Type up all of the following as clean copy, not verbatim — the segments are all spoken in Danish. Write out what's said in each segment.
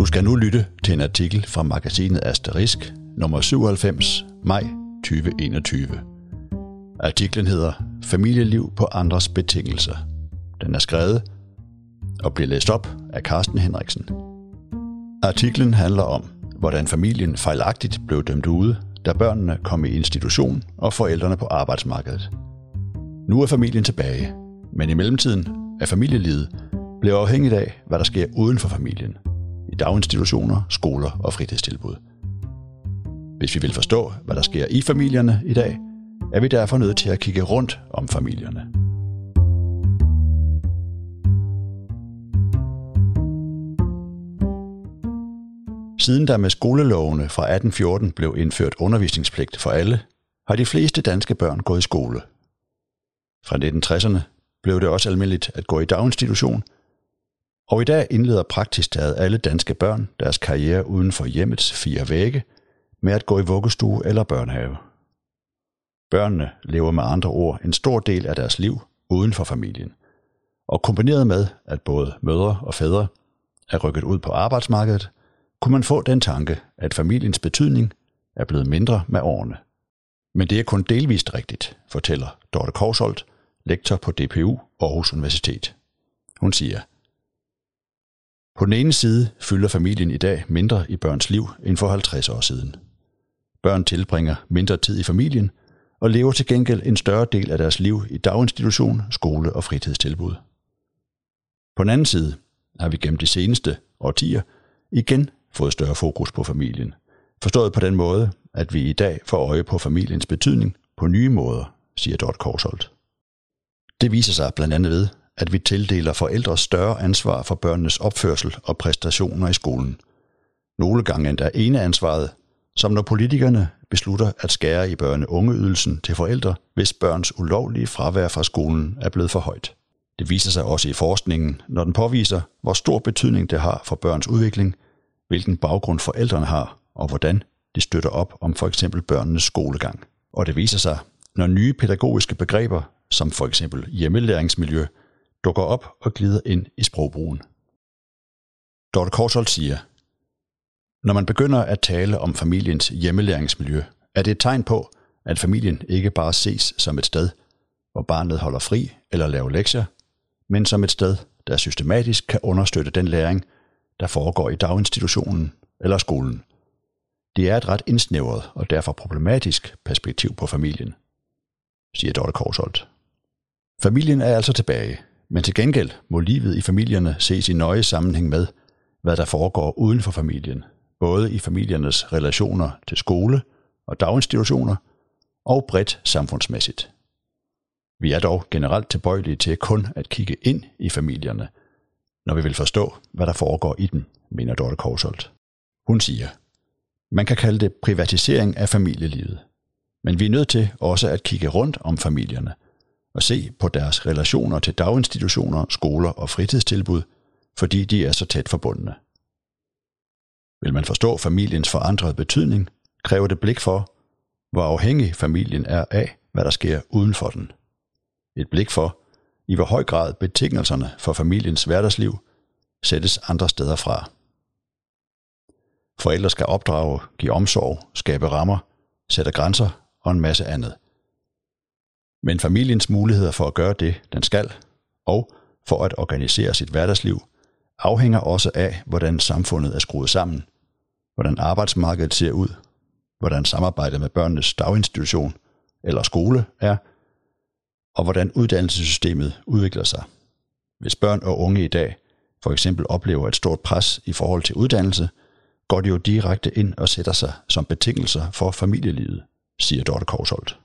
Du skal nu lytte til en artikel fra magasinet Asterisk, nummer 97, maj 2021. Artiklen hedder Familieliv på andres betingelser. Den er skrevet og bliver læst op af Carsten Henriksen. Artiklen handler om, hvordan familien fejlagtigt blev dømt ude, da børnene kom i institution og forældrene på arbejdsmarkedet. Nu er familien tilbage, men i mellemtiden er familielivet blevet afhængigt af, hvad der sker uden for familien. I daginstitutioner, skoler og fritidstilbud. Hvis vi vil forstå, hvad der sker i familierne i dag, er vi derfor nødt til at kigge rundt om familierne. Siden der med skolelovene fra 1814 blev indført undervisningspligt for alle, har de fleste danske børn gået i skole. Fra 1960'erne blev det også almindeligt at gå i daginstitution, og i dag indleder praktisk taget alle danske børn deres karriere uden for hjemmets fire vægge med at gå i vuggestue eller børnehave. Børnene lever med andre ord en stor del af deres liv uden for familien, og kombineret med, at både mødre og fædre er rykket ud på arbejdsmarkedet, kunne man få den tanke, at familiens betydning er blevet mindre med årene. Men det er kun delvist rigtigt, fortæller Dorte Kousholt, lektor på DPU Aarhus Universitet. Hun siger, på den ene side fylder familien i dag mindre i børns liv end for 50 år siden. Børn tilbringer mindre tid i familien og lever til gengæld en større del af deres liv i daginstitution, skole og fritidstilbud. På den anden side har vi gennem de seneste årtier igen fået større fokus på familien, forstået på den måde, at vi i dag får øje på familiens betydning på nye måder, siger Dorte Kousholt. Det viser sig blandt andet ved, at vi tildeler forældre større ansvar for børnenes opførsel og præstationer i skolen. Nogle gange endda eneansvaret, som når politikerne beslutter at skære i børne-ungeydelsen til forældre, hvis børns ulovlige fravær fra skolen er blevet for højt. Det viser sig også i forskningen, når den påviser, hvor stor betydning det har for børns udvikling, hvilken baggrund forældrene har, og hvordan de støtter op om for eksempel børnenes skolegang. Og det viser sig, når nye pædagogiske begreber, som for eksempel hjemmelæringsmiljø, dukker op og glider ind i sprogbrugen. Dorte Kousholt siger, når man begynder at tale om familiens hjemmelæringsmiljø, er det et tegn på, at familien ikke bare ses som et sted, hvor barnet holder fri eller laver lektier, men som et sted, der systematisk kan understøtte den læring, der foregår i daginstitutionen eller skolen. Det er et ret indsnævret og derfor problematisk perspektiv på familien, siger Dorte Kousholt. Familien er altså tilbage, men til gengæld må livet i familierne ses i nøje sammenhæng med, hvad der foregår uden for familien, både i familiernes relationer til skole og daginstitutioner og bredt samfundsmæssigt. Vi er dog generelt tilbøjelige til kun at kigge ind i familierne, når vi vil forstå, hvad der foregår i dem, mener Dorte Kousholt. Hun siger, man kan kalde det privatisering af familielivet, men vi er nødt til også at kigge rundt om familierne og se på deres relationer til daginstitutioner, skoler og fritidstilbud, fordi de er så tæt forbundne. Vil man forstå familiens forandrede betydning, kræver det blik for, hvor afhængig familien er af, hvad der sker uden for den. Et blik for, i hvor høj grad betingelserne for familiens hverdagsliv sættes andre steder fra. Forældre skal opdrage, give omsorg, skabe rammer, sætte grænser og en masse andet. Men familiens muligheder for at gøre det, den skal, og for at organisere sit hverdagsliv, afhænger også af, hvordan samfundet er skruet sammen, hvordan arbejdsmarkedet ser ud, hvordan samarbejdet med børnenes daginstitution eller skole er, og hvordan uddannelsessystemet udvikler sig. Hvis børn og unge i dag for eksempel oplever et stort pres i forhold til uddannelse, går de jo direkte ind og sætter sig som betingelser for familielivet, siger Dorte Kousholt.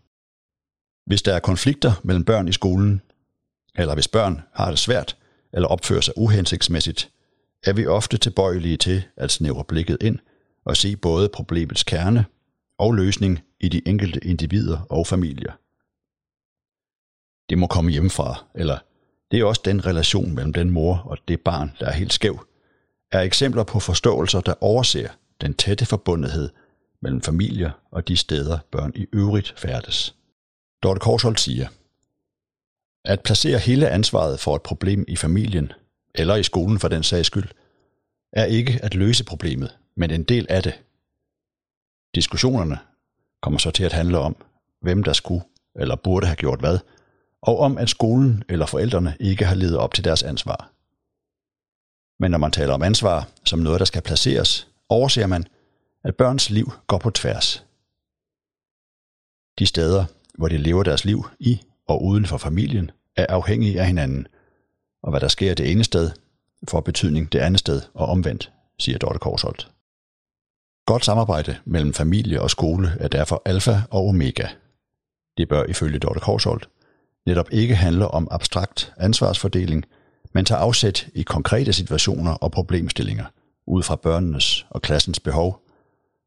Hvis der er konflikter mellem børn i skolen, eller hvis børn har det svært eller opfører sig uhensigtsmæssigt, er vi ofte tilbøjelige til at snævre blikket ind og se både problemets kerne og løsning i de enkelte individer og familier. Det må komme hjemmefra, eller det er også den relation mellem den mor og det barn, der er helt skæv, er eksempler på forståelser, der overser den tætte forbundethed mellem familier og de steder, børn i øvrigt færdes. Dorte Kousholt siger, at placere hele ansvaret for et problem i familien, eller i skolen for den sags skyld, er ikke at løse problemet, men en del af det. Diskussionerne kommer så til at handle om, hvem der skulle eller burde have gjort hvad, og om at skolen eller forældrene ikke har levet op til deres ansvar. Men når man taler om ansvar som noget, der skal placeres, overser man, at børns liv går på tværs. De steder, hvor de lever deres liv i og uden for familien, er afhængige af hinanden, og hvad der sker det ene sted, får betydning det andet sted og omvendt, siger Dorte Kousholt. Godt samarbejde mellem familie og skole er derfor alfa og omega. Det bør ifølge Dorte Kousholt netop ikke handler om abstrakt ansvarsfordeling, men tager afsæt i konkrete situationer og problemstillinger ud fra børnenes og klassens behov,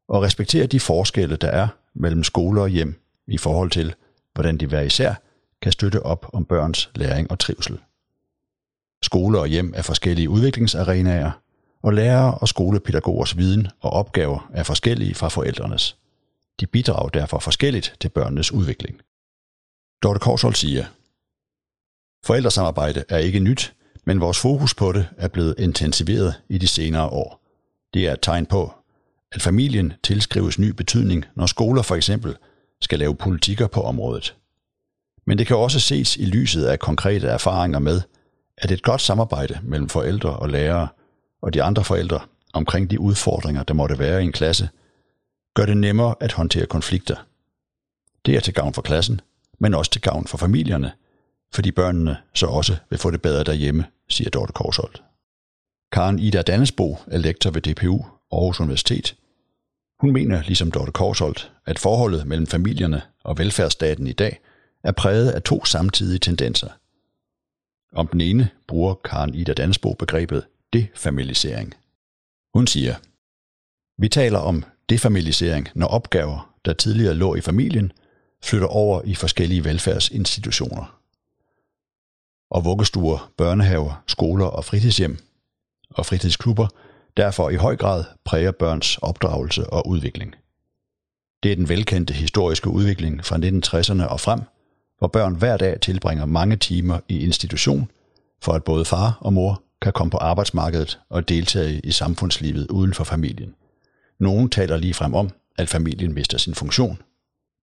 og respekterer de forskelle, der er mellem skole og hjem i forhold til, hvordan de hver især kan støtte op om børns læring og trivsel. Skole og hjem er forskellige udviklingsarenaer, og lærere og skolepædagogers viden og opgaver er forskellige fra forældrenes. De bidrager derfor forskelligt til børnenes udvikling. Dorte Kousholt siger, forældresamarbejde er ikke nyt, men vores fokus på det er blevet intensiveret i de senere år. Det er et tegn på, at familien tilskrives ny betydning, når skoler for eksempel skal lave politikker på området. Men det kan også ses i lyset af konkrete erfaringer med, at et godt samarbejde mellem forældre og lærere og de andre forældre omkring de udfordringer, der måtte være i en klasse, gør det nemmere at håndtere konflikter. Det er til gavn for klassen, men også til gavn for familierne, fordi børnene så også vil få det bedre derhjemme, siger Dorte Kousholt. Karen Ida Dannesbo er lektor ved DPU Aarhus Universitet. Hun mener, ligesom Dorte Kousholt, at forholdet mellem familierne og velfærdsstaten i dag er præget af to samtidige tendenser. Om den ene bruger Karen Ida Dannesbo begrebet defamiliering. Hun siger, vi taler om defamiliering, når opgaver, der tidligere lå i familien, flytter over i forskellige velfærdsinstitutioner. Og vuggestuer, børnehaver, skoler og fritidshjem og fritidsklubber derfor i høj grad præger børns opdragelse og udvikling. Det er den velkendte historiske udvikling fra 1960'erne og frem, hvor børn hver dag tilbringer mange timer i institution, for at både far og mor kan komme på arbejdsmarkedet og deltage i samfundslivet uden for familien. Nogen taler ligefrem om, at familien mister sin funktion.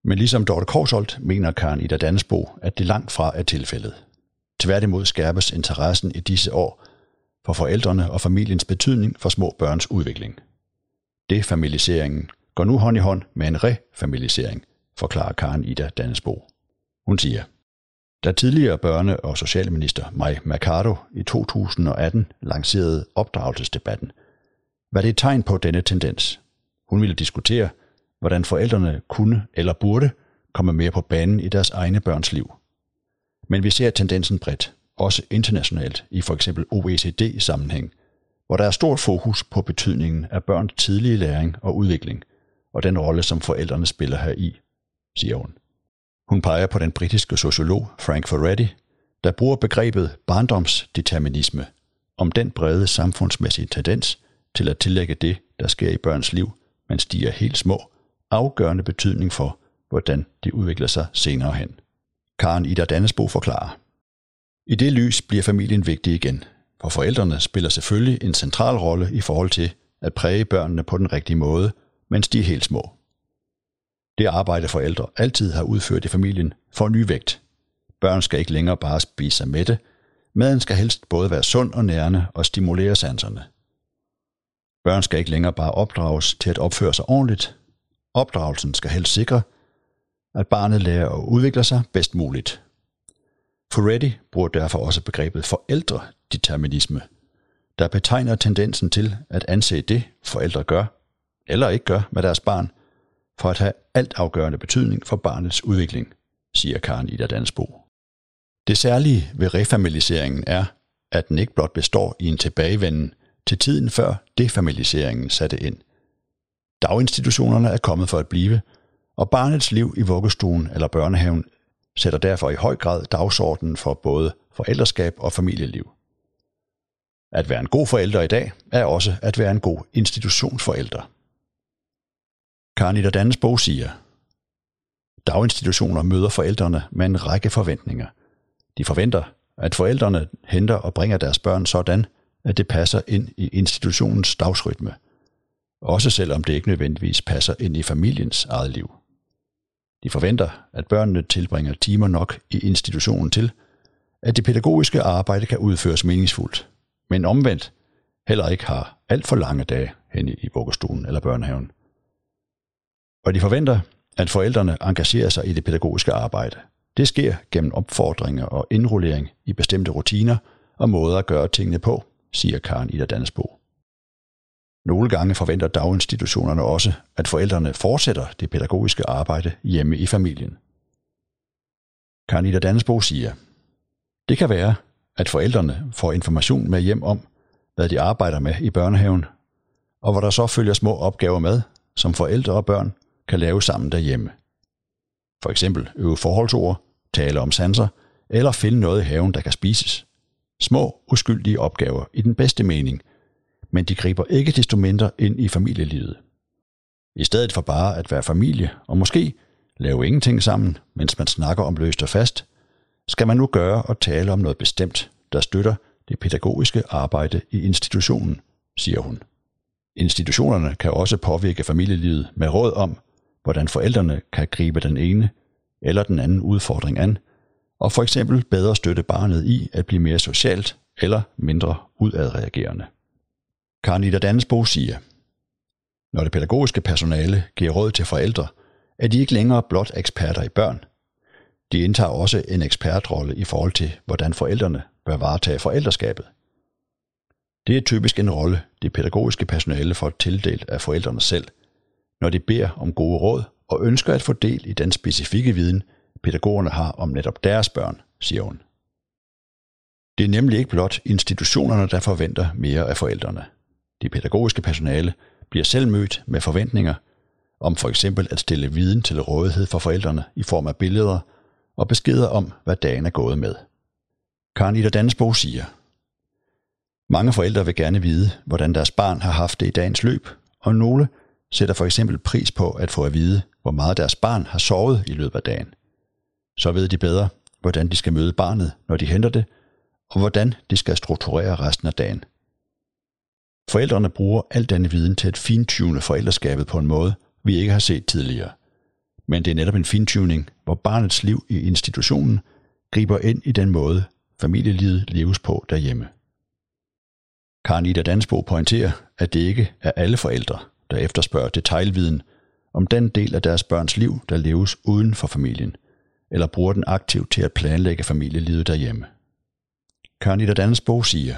Men ligesom Dorte Kousholt mener Karen Ida Dannesbo, at det langt fra er tilfældet. Tværtimod skærpes interessen i disse år for forældrene og familiens betydning for små børns udvikling. Defamilieringen går nu hånd i hånd med en refamiliering, forklarer Karen Ida Dannesbo. Hun siger, da tidligere børne- og socialminister Mai Mercado i 2018 lancerede opdragelsesdebatten, var det et tegn på denne tendens. Hun ville diskutere, hvordan forældrene kunne eller burde komme mere på banen i deres egne børns liv. Men vi ser tendensen bredt, også internationalt i f.eks. OECD-sammenhæng, hvor der er stort fokus på betydningen af børns tidlige læring og udvikling, og den rolle, som forældrene spiller heri, siger hun. Hun peger på den britiske sociolog Frank Furedi, der bruger begrebet barndomsdeterminisme om den brede samfundsmæssige tendens til at tillægge det, der sker i børns liv, mens de er helt små, afgørende betydning for, hvordan de udvikler sig senere hen. Karen Ida Dannesbo forklarer, i det lys bliver familien vigtig igen, for forældrene spiller selvfølgelig en central rolle i forhold til at præge børnene på den rigtige måde, mens de er helt små. Det arbejde forældre altid har udført i familien får ny vægt. Børn skal ikke længere bare spise sig mætte. Maden skal helst både være sund og nærende og stimulere sanserne. Børn skal ikke længere bare opdrages til at opføre sig ordentligt. Opdragelsen skal helst sikre, at barnet lærer og udvikler sig bedst muligt. Furedi bruger derfor også begrebet forældredeterminisme, der betegner tendensen til at anse det, forældre gør eller ikke gør med deres barn, for at have altafgørende betydning for barnets udvikling, siger Karen Ida Dannesbo. Det særlige ved refamilieringen er, at den ikke blot består i en tilbagevenden til tiden før defamilieringen satte ind. Daginstitutionerne er kommet for at blive, og barnets liv i vuggestuen eller børnehaven sætter derfor i høj grad dagsordenen for både forældreskab og familieliv. At være en god forælder i dag er også at være en god institutionsforælder. Karen Ida Dannesbo siger, daginstitutioner møder forældrene med en række forventninger. De forventer, at forældrene henter og bringer deres børn sådan, at det passer ind i institutionens dagsrytme, også selvom det ikke nødvendigvis passer ind i familiens eget liv. De forventer, at børnene tilbringer timer nok i institutionen til, at det pædagogiske arbejde kan udføres meningsfuldt, men omvendt heller ikke har alt for lange dage hen i vuggestuen eller børnehaven. Og de forventer, at forældrene engagerer sig i det pædagogiske arbejde. Det sker gennem opfordringer og indrullering i bestemte rutiner og måder at gøre tingene på, siger Karen Ida Dannesbo. Nogle gange forventer daginstitutionerne også, at forældrene fortsætter det pædagogiske arbejde hjemme i familien. Karen Ida Dannesbo siger, det kan være, at forældrene får information med hjem om, hvad de arbejder med i børnehaven, og hvor der så følger små opgaver med, som forældre og børn kan lave sammen derhjemme. For eksempel øve forholdsord, tale om sanser, eller finde noget i haven, der kan spises. Små, uskyldige opgaver i den bedste mening, men de griber ikke desto mindre ind i familielivet. I stedet for bare at være familie og måske lave ingenting sammen, mens man snakker om løst og fast, skal man nu gøre og tale om noget bestemt, der støtter det pædagogiske arbejde i institutionen, siger hun. Institutionerne kan også påvirke familielivet med råd om, hvordan forældrene kan gribe den ene eller den anden udfordring an, og for eksempel bedre støtte barnet i at blive mere socialt eller mindre udadreagerende. Karen Ida Dannesbo siger, når det pædagogiske personale giver råd til forældre, er de ikke længere blot eksperter i børn. De indtager også en ekspertrolle i forhold til, hvordan forældrene bør varetage forældreskabet. Det er typisk en rolle, det pædagogiske personale får tildelt af forældrene selv, når de beder om gode råd og ønsker at få del i den specifikke viden, pædagogerne har om netop deres børn, siger hun. Det er nemlig ikke blot institutionerne, der forventer mere af forældrene. Det pædagogiske personale bliver selv mødt med forventninger om for eksempel at stille viden til rådighed for forældrene i form af billeder og beskeder om, hvad dagen er gået med. Karen Ida Dannesbo siger, mange forældre vil gerne vide, hvordan deres barn har haft det i dagens løb, og nogle sætter for eksempel pris på at få at vide, hvor meget deres barn har sovet i løbet af dagen. Så ved de bedre, hvordan de skal møde barnet, når de henter det, og hvordan de skal strukturere resten af dagen. Forældrene bruger al denne viden til at fintune forældreskabet på en måde, vi ikke har set tidligere. Men det er netop en fintuning, hvor barnets liv i institutionen griber ind i den måde, familielivet leves på derhjemme. Karen Ida Dannesbo pointerer, at det ikke er alle forældre, der efterspørger detailviden om den del af deres børns liv, der leves uden for familien, eller bruger den aktivt til at planlægge familielivet derhjemme. Karen Ida Dannesbo siger,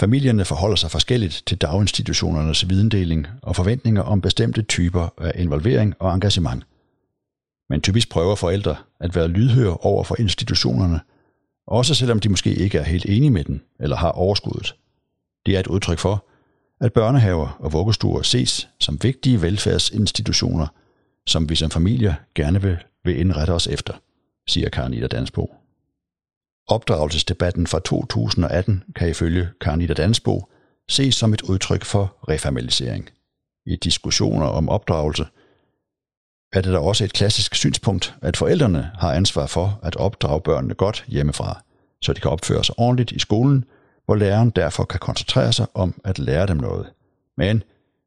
familierne forholder sig forskelligt til daginstitutionernes videndeling og forventninger om bestemte typer af involvering og engagement. Men typisk prøver forældre at være lydhøre over for institutionerne, også selvom de måske ikke er helt enige med den eller har overskuddet. Det er et udtryk for, at børnehaver og vuggestuer ses som vigtige velfærdsinstitutioner, som vi som familier gerne vil indrette os efter, siger Karen Ida Dannesbo. Opdragelsesdebatten fra 2018 kan ifølge Karen Ida Dannesbo ses som et udtryk for refamiliering. I diskussioner om opdragelse er det da også et klassisk synspunkt, at forældrene har ansvar for at opdrage børnene godt hjemmefra, så de kan opføre sig ordentligt i skolen, hvor læreren derfor kan koncentrere sig om at lære dem noget. Men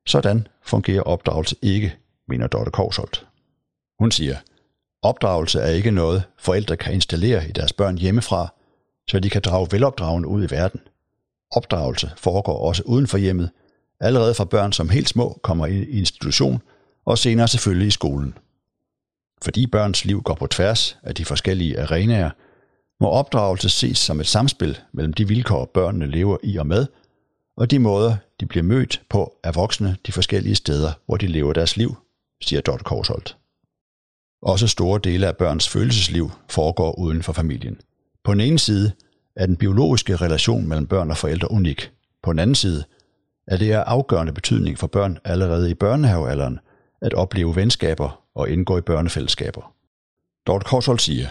sådan fungerer opdragelse ikke, mener Dorte Kousholt. Hun siger, opdragelse er ikke noget, forældre kan installere i deres børn hjemmefra, så de kan drage velopdragende ud i verden. Opdragelse foregår også uden for hjemmet, allerede fra børn som helt små kommer i institution og senere selvfølgelig i skolen. Fordi børns liv går på tværs af de forskellige arenaer, må opdragelse ses som et samspil mellem de vilkår, børnene lever i og med, og de måder, de bliver mødt på af voksne de forskellige steder, hvor de lever deres liv, siger Dorte Kousholt. Også store dele af børns følelsesliv foregår uden for familien. På den ene side er den biologiske relation mellem børn og forældre unik. På den anden side er det af afgørende betydning for børn allerede i børnehavealderen at opleve venskaber og indgå i børnefællesskaber. Dorte Kousholt siger,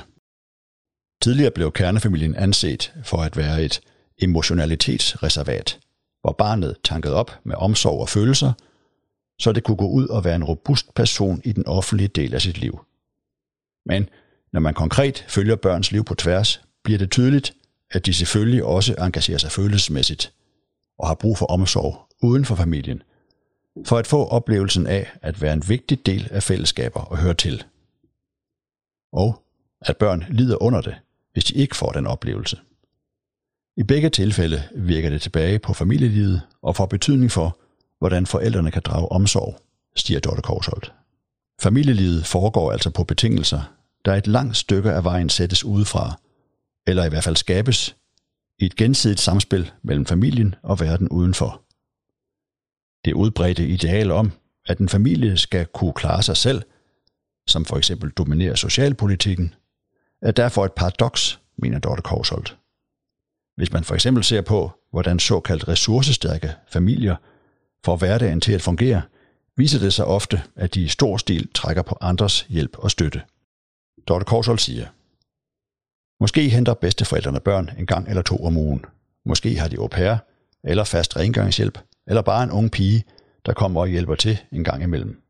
tidligere blev kernefamilien anset for at være et emotionalitetsreservat, hvor barnet tankede op med omsorg og følelser, så det kunne gå ud og være en robust person i den offentlige del af sit liv. Men når man konkret følger børns liv på tværs, bliver det tydeligt, at de selvfølgelig også engagerer sig følelsesmæssigt, og har brug for omsorg uden for familien, for at få oplevelsen af at være en vigtig del af fællesskaber og høre til. Og at børn lider under det, hvis de ikke får den oplevelse. I begge tilfælde virker det tilbage på familielivet og får betydning for, hvordan forældrene kan drage omsorg, siger Dorte Kousholt. Familielivet foregår altså på betingelser, der et langt stykke af vejen sættes udefra, eller i hvert fald skabes, i et gensidigt samspil mellem familien og verden udenfor. Det udbredte ideal om, at en familie skal kunne klare sig selv, som for eksempel dominerer socialpolitikken, er derfor et paradoks, mener Dorte Kousholt. Hvis man for eksempel ser på, hvordan såkaldt ressourcestærke familier får hverdagen til at fungere, viser det sig ofte, at de i stor stil trækker på andres hjælp og støtte. Dorte Kousholt siger, måske henter bedsteforældrene børn en gang eller 2 om ugen. Måske har de au pair, eller fast rengøringshjælp, eller bare en ung pige, der kommer og hjælper til en gang imellem.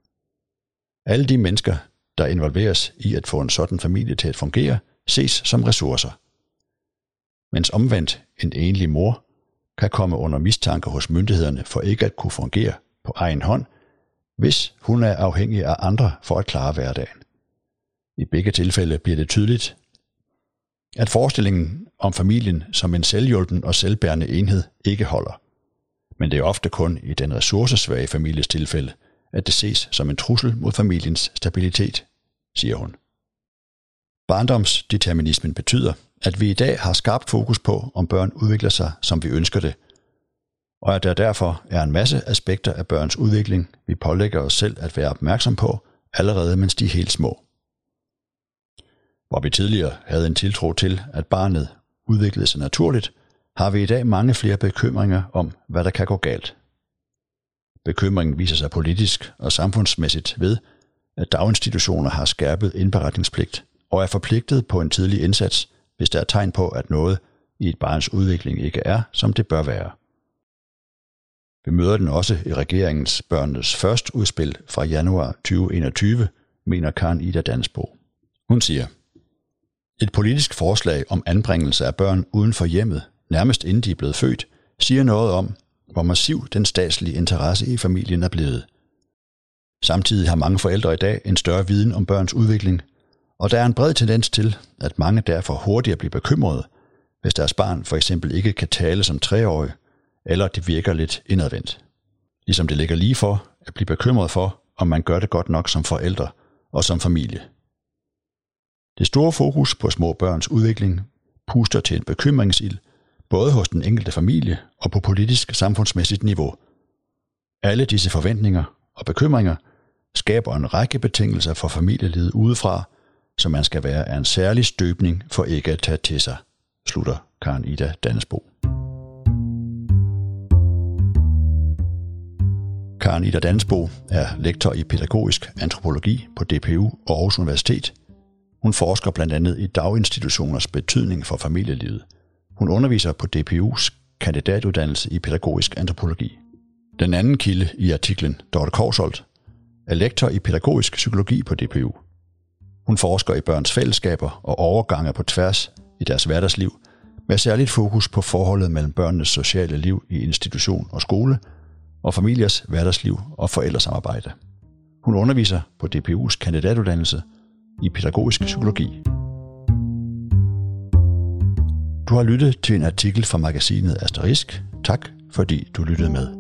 Alle de mennesker, der involveres i at få en sådan familie til at fungere, ses som ressourcer. Mens omvendt en enlig mor kan komme under mistanke hos myndighederne for ikke at kunne fungere på egen hånd, hvis hun er afhængig af andre for at klare hverdagen. I begge tilfælde bliver det tydeligt, at forestillingen om familien som en selvhjulpen og selvbærende enhed ikke holder. Men det er ofte kun i den ressourcesvage families tilfælde, at det ses som en trussel mod familiens stabilitet, siger hun. Barndomsdeterminismen betyder, at vi i dag har skarpt fokus på, om børn udvikler sig, som vi ønsker det, og at der derfor er en masse aspekter af børns udvikling, vi pålægger os selv at være opmærksom på, allerede mens de er helt små. Hvor vi tidligere havde en tiltro til, at barnet udviklede sig naturligt, har vi i dag mange flere bekymringer om, hvad der kan gå galt. Bekymringen viser sig politisk og samfundsmæssigt ved, at daginstitutioner har skærpet indberetningspligt og er forpligtet på en tidlig indsats, hvis der er tegn på, at noget i et barns udvikling ikke er, som det bør være. Vi møder den også i regeringens børnenes første udspil fra januar 2021, mener Karen Ida Dannesbo. Hun siger, et politisk forslag om anbringelse af børn uden for hjemmet, nærmest inden de er blevet født, siger noget om, hvor massiv den statslige interesse i familien er blevet. Samtidig har mange forældre i dag en større viden om børns udvikling, og der er en bred tendens til, at mange derfor hurtigere bliver bekymrede, hvis deres barn for eksempel ikke kan tale som 3-årig, eller det virker lidt indadvendt. Ligesom det ligger lige for at blive bekymret for, om man gør det godt nok som forældre og som familie. Det store fokus på små børns udvikling puster til en bekymringsild, både hos den enkelte familie og på politisk samfundsmæssigt niveau. Alle disse forventninger og bekymringer skaber en række betingelser for familielivet udefra, som man skal være af en særlig støbning for ikke at tage til sig, slutter Karen Ida Dannesbo. Karen Ida Dannesbo er lektor i pædagogisk antropologi på DPU Aarhus Universitet. Hun forsker blandt andet i daginstitutioners betydning for familielivet. Hun underviser på DPU's kandidatuddannelse i pædagogisk antropologi. Den anden kilde i artiklen, Dorte Kousholt, er lektor i pædagogisk psykologi på DPU. Hun forsker i børns fællesskaber og overgange på tværs i deres hverdagsliv, med særligt fokus på forholdet mellem børnenes sociale liv i institution og skole, og familiers hverdagsliv og forældresamarbejde. Hun underviser på DPU's kandidatuddannelse i pædagogisk psykologi. Du har lyttet til en artikel fra magasinet Asterisk. Tak fordi du lyttede med.